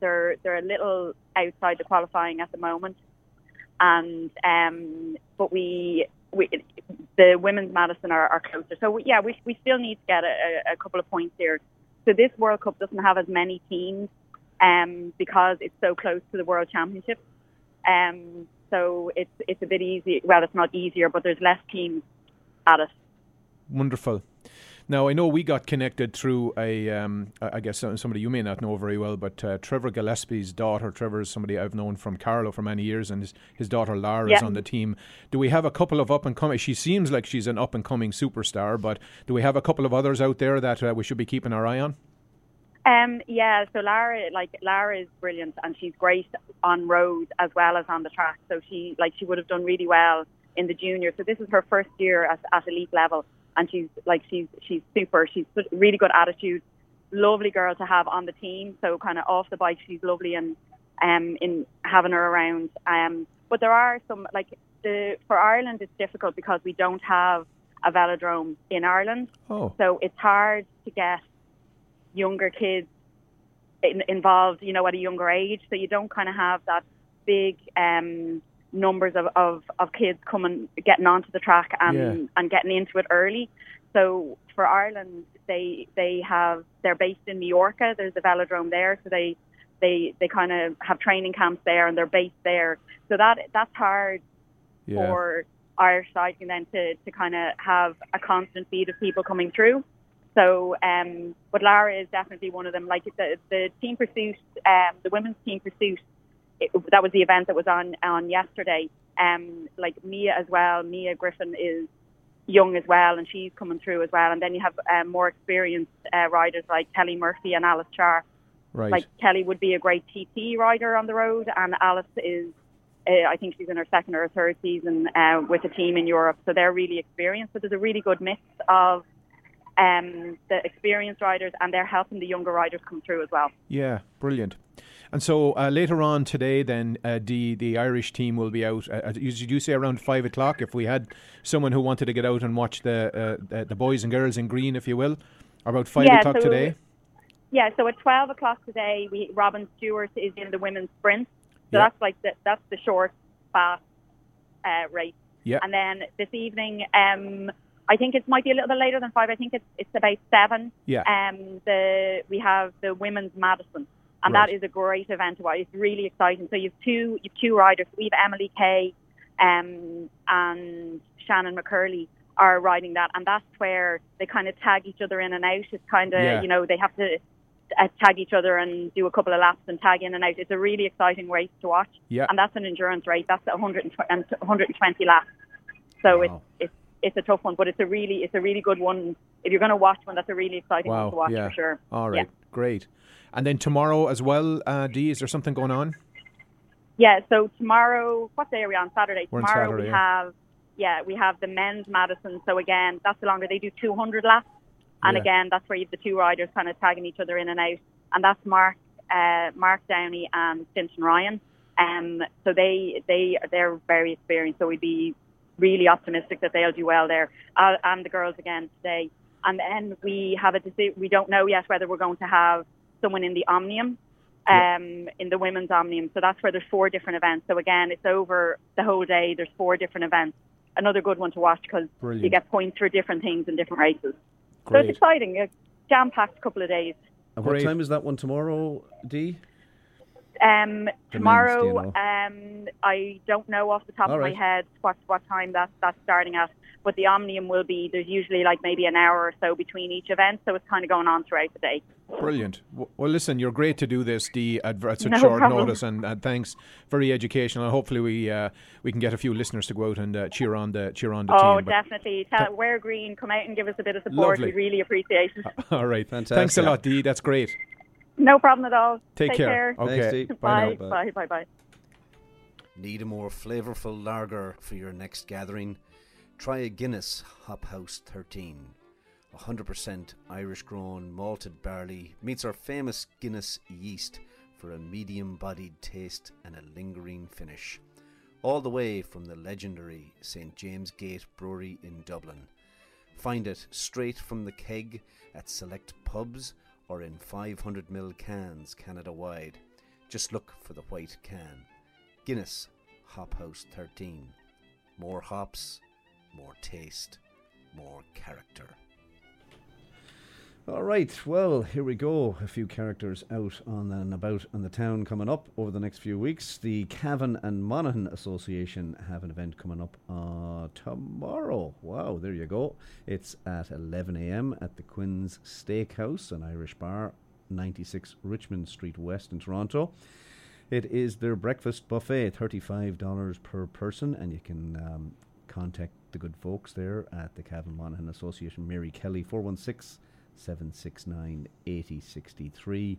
They're a little outside the qualifying at the moment, and but we the women's Madison are closer. So we still need to get a couple of points here. So this World Cup doesn't have as many teams because it's so close to the World Championship. So it's a bit easier. Well, it's not easier, but there's less teams at it. Wonderful. Now, I know we got connected through I guess somebody you may not know very well, but Trevor Gillespie's daughter. Trevor is somebody I've known from Carlow for many years, and his daughter Lara is on the team. Do we have a couple of up-and-coming... She seems like she's an up-and-coming superstar, but do we have a couple of others out there that we should be keeping our eye on? So Lara is brilliant, and she's great on road as well as on the track. So she would have done really well in the junior. So this is her first year at elite level, and she's super. She's really good attitude, lovely girl to have on the team. So kind of off the bike, she's lovely, and in having her around. But there are some for Ireland it's difficult because we don't have a velodrome in Ireland. Oh. So it's hard to get younger kids involved, at a younger age. So you don't kind of have that big numbers of kids getting onto the track and getting into it early. So for Ireland, they're based in Mallorca. There's a velodrome there, so they kind of have training camps there, and they're based there. So that's hard for Irish cycling then to kind of have a constant feed of people coming through. So, but Lara is definitely one of them. Like the team pursuit, the women's team pursuit, that was the event that was on yesterday. Mia as well, Mia Griffin is young as well, and she's coming through as well. And then you have more experienced riders like Kelly Murphy and Alice Char. Right. Like Kelly would be a great TT rider on the road, and Alice is, I think she's in her second or her third season with a team in Europe. So they're really experienced. So there's a really good mix of the experienced riders, and they're helping the younger riders come through as well. Yeah, brilliant. And so later on today then the Irish team will be out, did you say around 5 o'clock, if we had someone who wanted to get out and watch the boys and girls in green, if you will, about 5 o'clock today? Yeah, so at 12 o'clock today, Robin Stewart is in the women's sprint. So that's that's the short, fast race. Yeah. And then this evening... I think it might be a little bit later than 5. I think it's about 7. Yeah. We have the women's Madison, and that is a great event to watch. It's really exciting. So you've two riders. We have Emily Kay and Shannon McCurley are riding that, and that's where they kind of tag each other in and out. It's kind of they have to tag each other and do a couple of laps and tag in and out. It's a really exciting race to watch. Yeah. And that's an endurance race. That's 120 laps. So it's a tough one, but it's a really good one. If you're going to watch one, that's a really exciting one to watch for sure. All right, great. And then tomorrow as well, Dee, is there something going on? Yeah, so tomorrow, what day are we on? Saturday. Tomorrow we have, we have the men's Madison. So again, that's the longer. They do 200 laps. And again, that's where you have the two riders kind of tagging each other in and out. And that's Mark Downey and Fintan Ryan. So they're very experienced. So we'd be really optimistic that they'll do well there, and the girls again today. And then we have a decision. We don't know yet whether we're going to have someone in the Omnium, in the women's Omnium. So that's where there's 4 different events. So again, it's over the whole day. There's 4 different events. Another good one to watch because you get points for different things in different races. Great. So it's exciting. A jam-packed couple of days. And what time is that one tomorrow, Dee? Tomorrow, I don't know off the top of my head what time that's starting at, but the Omnium will be, there's usually maybe an hour or so between each event, so it's kind of going on throughout the day. Brilliant. Well, listen, you're great to do this, Dee, at such short notice, and thanks. Very educational. Hopefully we can get a few listeners to go out and cheer on the team. Oh, definitely. Wear green, come out and give us a bit of support. Lovely. We really appreciate it. All right, fantastic. Thanks a lot, Dee. That's great. No problem at all. Take care. Okay. Thanks, bye. Bye. Need a more flavourful lager for your next gathering? Try a Guinness Hop House 13. 100% Irish grown malted barley meets our famous Guinness yeast for a medium-bodied taste and a lingering finish. All the way from the legendary St. James Gate Brewery in Dublin. Find it straight from the keg at select pubs or in 500ml cans Canada-wide. Just look for the white can. Guinness, Hop House 13. More hops, more taste, more character. All right, well, here we go. A few characters out on and about in the town coming up over the next few weeks. The Cavan and Monaghan Association have an event coming up tomorrow. Wow, there you go. It's at 11am at the Quinn's Steakhouse, an Irish bar, 96 Richmond Street West in Toronto. It is their breakfast buffet, $35 per person, and you can contact the good folks there at the Cavan Monaghan Association. Mary Kelly, 416 769 8063.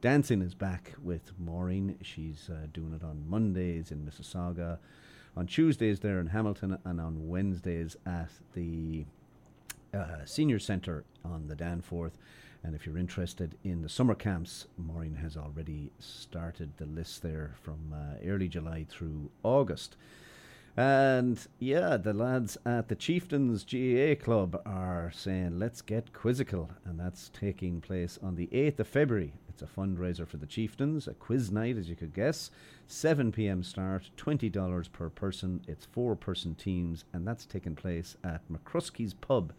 Dancing is back with Maureen. She's doing it on Mondays in Mississauga, on Tuesdays there in Hamilton, and on Wednesdays at the Senior Centre on the Danforth. And if you're interested in the summer camps, Maureen has already started the list there from early July through August. And yeah, the lads at the Chieftains GAA Club are saying, let's get quizzical. And that's taking place on the 8th of February. It's a fundraiser for the Chieftains, a quiz night, as you could guess. 7pm start, $20 per person. It's four-person teams, and that's taking place at McCruskey's Pub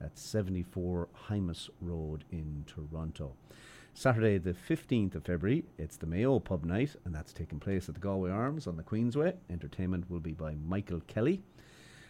at 74 Hymas Road in Toronto. Saturday the 15th of February, it's the Mayo Pub Night, and that's taking place at the Galway Arms on the Queensway. Entertainment will be by Michael Kelly.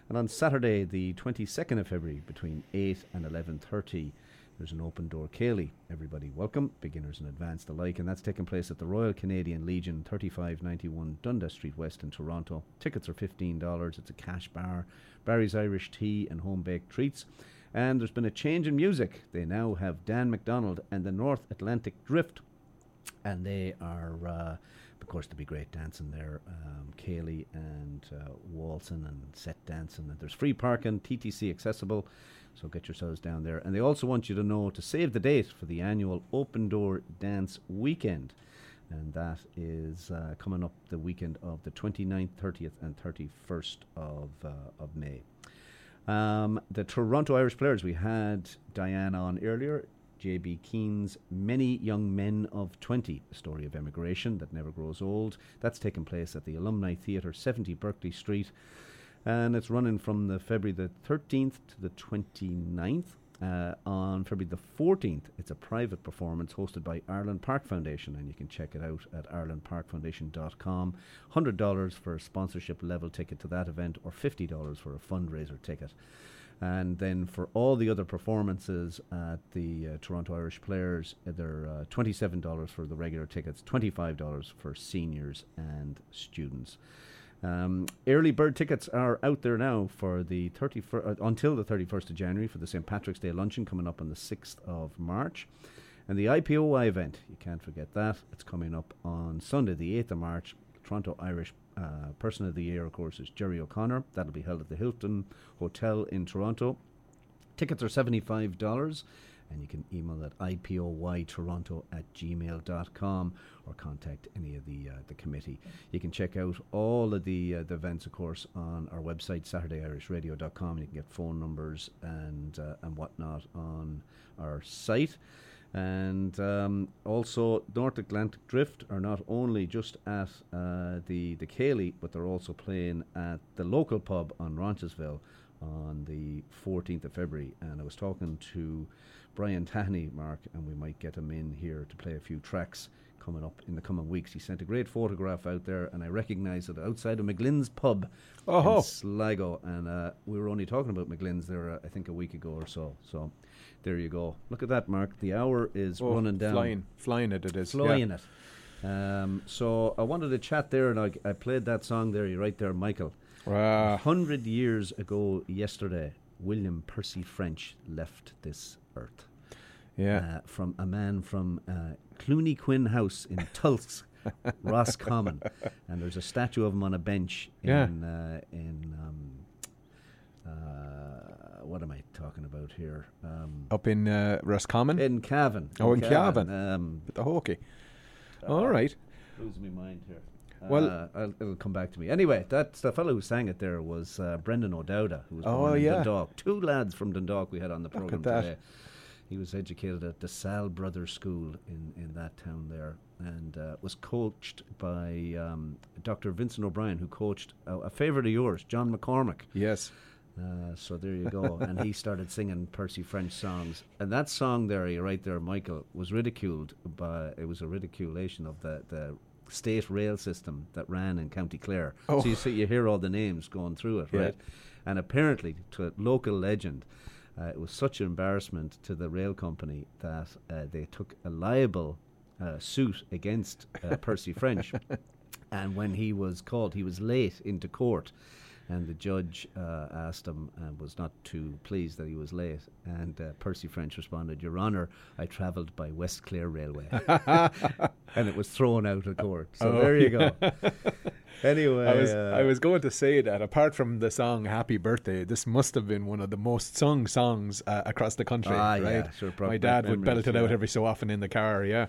And on Saturday the 22nd of February, between 8 and 11.30, there's an open door ceilidh. Everybody welcome, beginners and advanced alike, and that's taking place at the Royal Canadian Legion, 3591 Dundas Street West in Toronto. Tickets are $15, it's a cash bar, Barry's Irish Tea and home-baked treats. And there's been a change in music. They now have Dan McDonald and the North Atlantic Drift. And they are, of course, there'll be great dancing there. Cayley and waltzing and set dancing. And there's free parking, TTC accessible. So get yourselves down there. And they also want you to know to save the date for the annual Open Door Dance Weekend. And that is coming up the weekend of the 29th, 30th and 31st of May. The Toronto Irish players, we had Diane on earlier, J.B. Keane's Many Young Men of 20, the story of emigration that never grows old. That's taking place at the Alumni Theatre, 70 Berkeley Street, and it's running from the February the 13th to the 29th. On February the 14th, it's a private performance hosted by Ireland Park Foundation, and you can check it out at irelandparkfoundation.com. $100 for a sponsorship level ticket to that event, or $50 for a fundraiser ticket. And then for all the other performances at the Toronto Irish Players, they're $27 for the regular tickets, $25 for seniors and students. Early bird tickets are out there now for the until the 31st of January for the St. Patrick's Day luncheon coming up on the 6th of March. And the IPOI event, you can't forget that. It's coming up on Sunday the 8th of March. Toronto Irish Person of the Year, of course, is Jerry O'Connor. That'll be held at the Hilton Hotel in Toronto. Tickets are $75. And you can email at ipoytoronto@gmail.com or contact any of the committee. You can check out all of the events, of course, on our website, SaturdayIrishRadio.com. You can get phone numbers and whatnot on our site. And also, North Atlantic Drift are not only just at the Cayley, but they're also playing at the local pub on Roncesvalles on the 14th of February. And I was talking to Brian Tahney, Mark, and we might get him in here to play a few tracks coming up in the coming weeks. He sent a great photograph out there, and I recognise it outside of McGlynn's Pub in Sligo. And we were only talking about McGlynn's there, I think, a week ago or so. So there you go. Look at that, Mark. The hour is running down. Flying it is. Flying it. So I wanted to chat there, and I played that song there. You're right there, Michael. 100 years ago yesterday, William Percy French left this earth. Yeah, from a man from Cluny Quinn House in Tulse, Roscommon, and there's a statue of him on a bench what am I talking about here? Up in Roscommon, in Cavan. In Cavan. With the hockey. All right. Losing my mind here. Well, it'll come back to me. Anyway, that's the fellow who sang it there was Brendan O'Dowda, who was born in Dundalk. Two lads from Dundalk we had on the programme today. He was educated at the Sal Brothers School in that town there, and was coached by Dr. Vincent O'Brien, who coached a favourite of yours, John McCormick. Yes. So there you go. And he started singing Percy French songs. And that song there, you're right there, Michael, was ridiculed by, it was a ridiculation of the state rail system that ran in County Clare. Oh. So you see, you hear all the names going through it, yeah. Right? And apparently, to a local legend, it was such an embarrassment to the rail company that they took a libel suit against Percy French. And when he was called, he was late into court. And the judge asked him and was not too pleased that he was late. And Percy French responded, "Your Honour, I travelled by West Clare Railway." And it was thrown out of court. So there you go. Anyway. I was going to say that apart from the song Happy Birthday, this must have been one of the most sung songs across the country. Right? Yeah, sure, my dad would belt it out every so often in the car, yeah.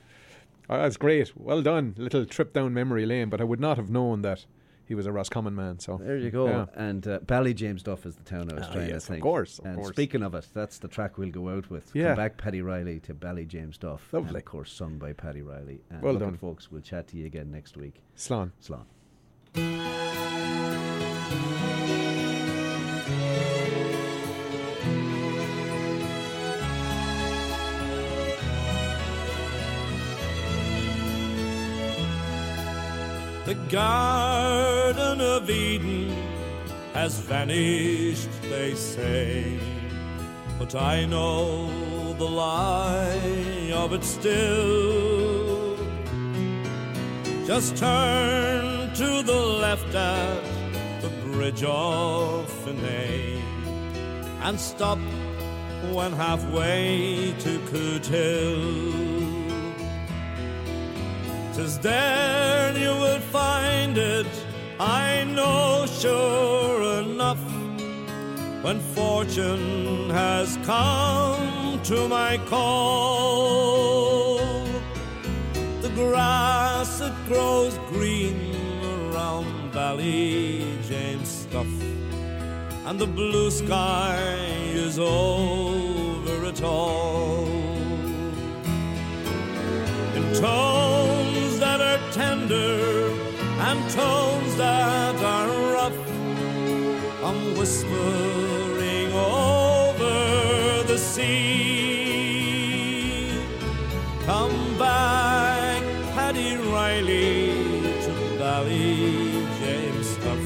Oh, that's great. Well done. Little trip down memory lane. But I would not have known that he was a Roscommon man, so there you go. Yeah. And Ballyjamestuff is the town I was trying to think. Of course, of course. Speaking of it, that's the track we'll go out with. Yeah. Come back, Paddy Riley, to Ballyjamestuff. Lovely. And of course, sung by Paddy Riley. And well done, folks. We'll chat to you again next week. Slán. Slán. The Garden of Eden has vanished, they say, but I know the lie of it still. Just turn to the left at the bridge of Finney and stop when halfway to Coot Hill. 'Tis there you will find it, I know sure enough, when fortune has come to my call. The grass it grows green around Ballyjamestuff, and the blue sky is over it all. In tones that are tender and tones that are rough, I'm whispering over the sea. Come back, Paddy Riley, to Ballyjamestuff.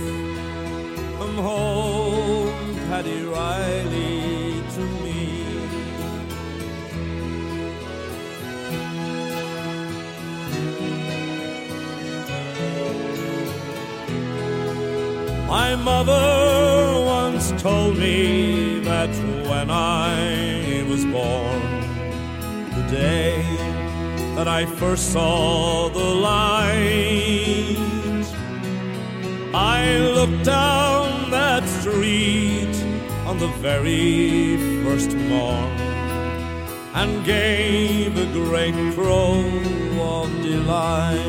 Come home, Paddy Riley. My mother once told me that when I was born, the day that I first saw the light, I looked down that street on the very first morn and gave a great crow of delight.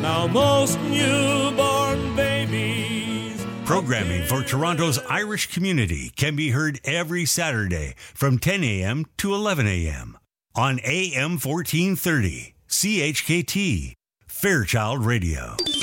Now most newborn babies. Programming for Toronto's Irish community can be heard every Saturday from 10 a.m. to 11 a.m. on AM 1430 CHKT Fairchild Radio.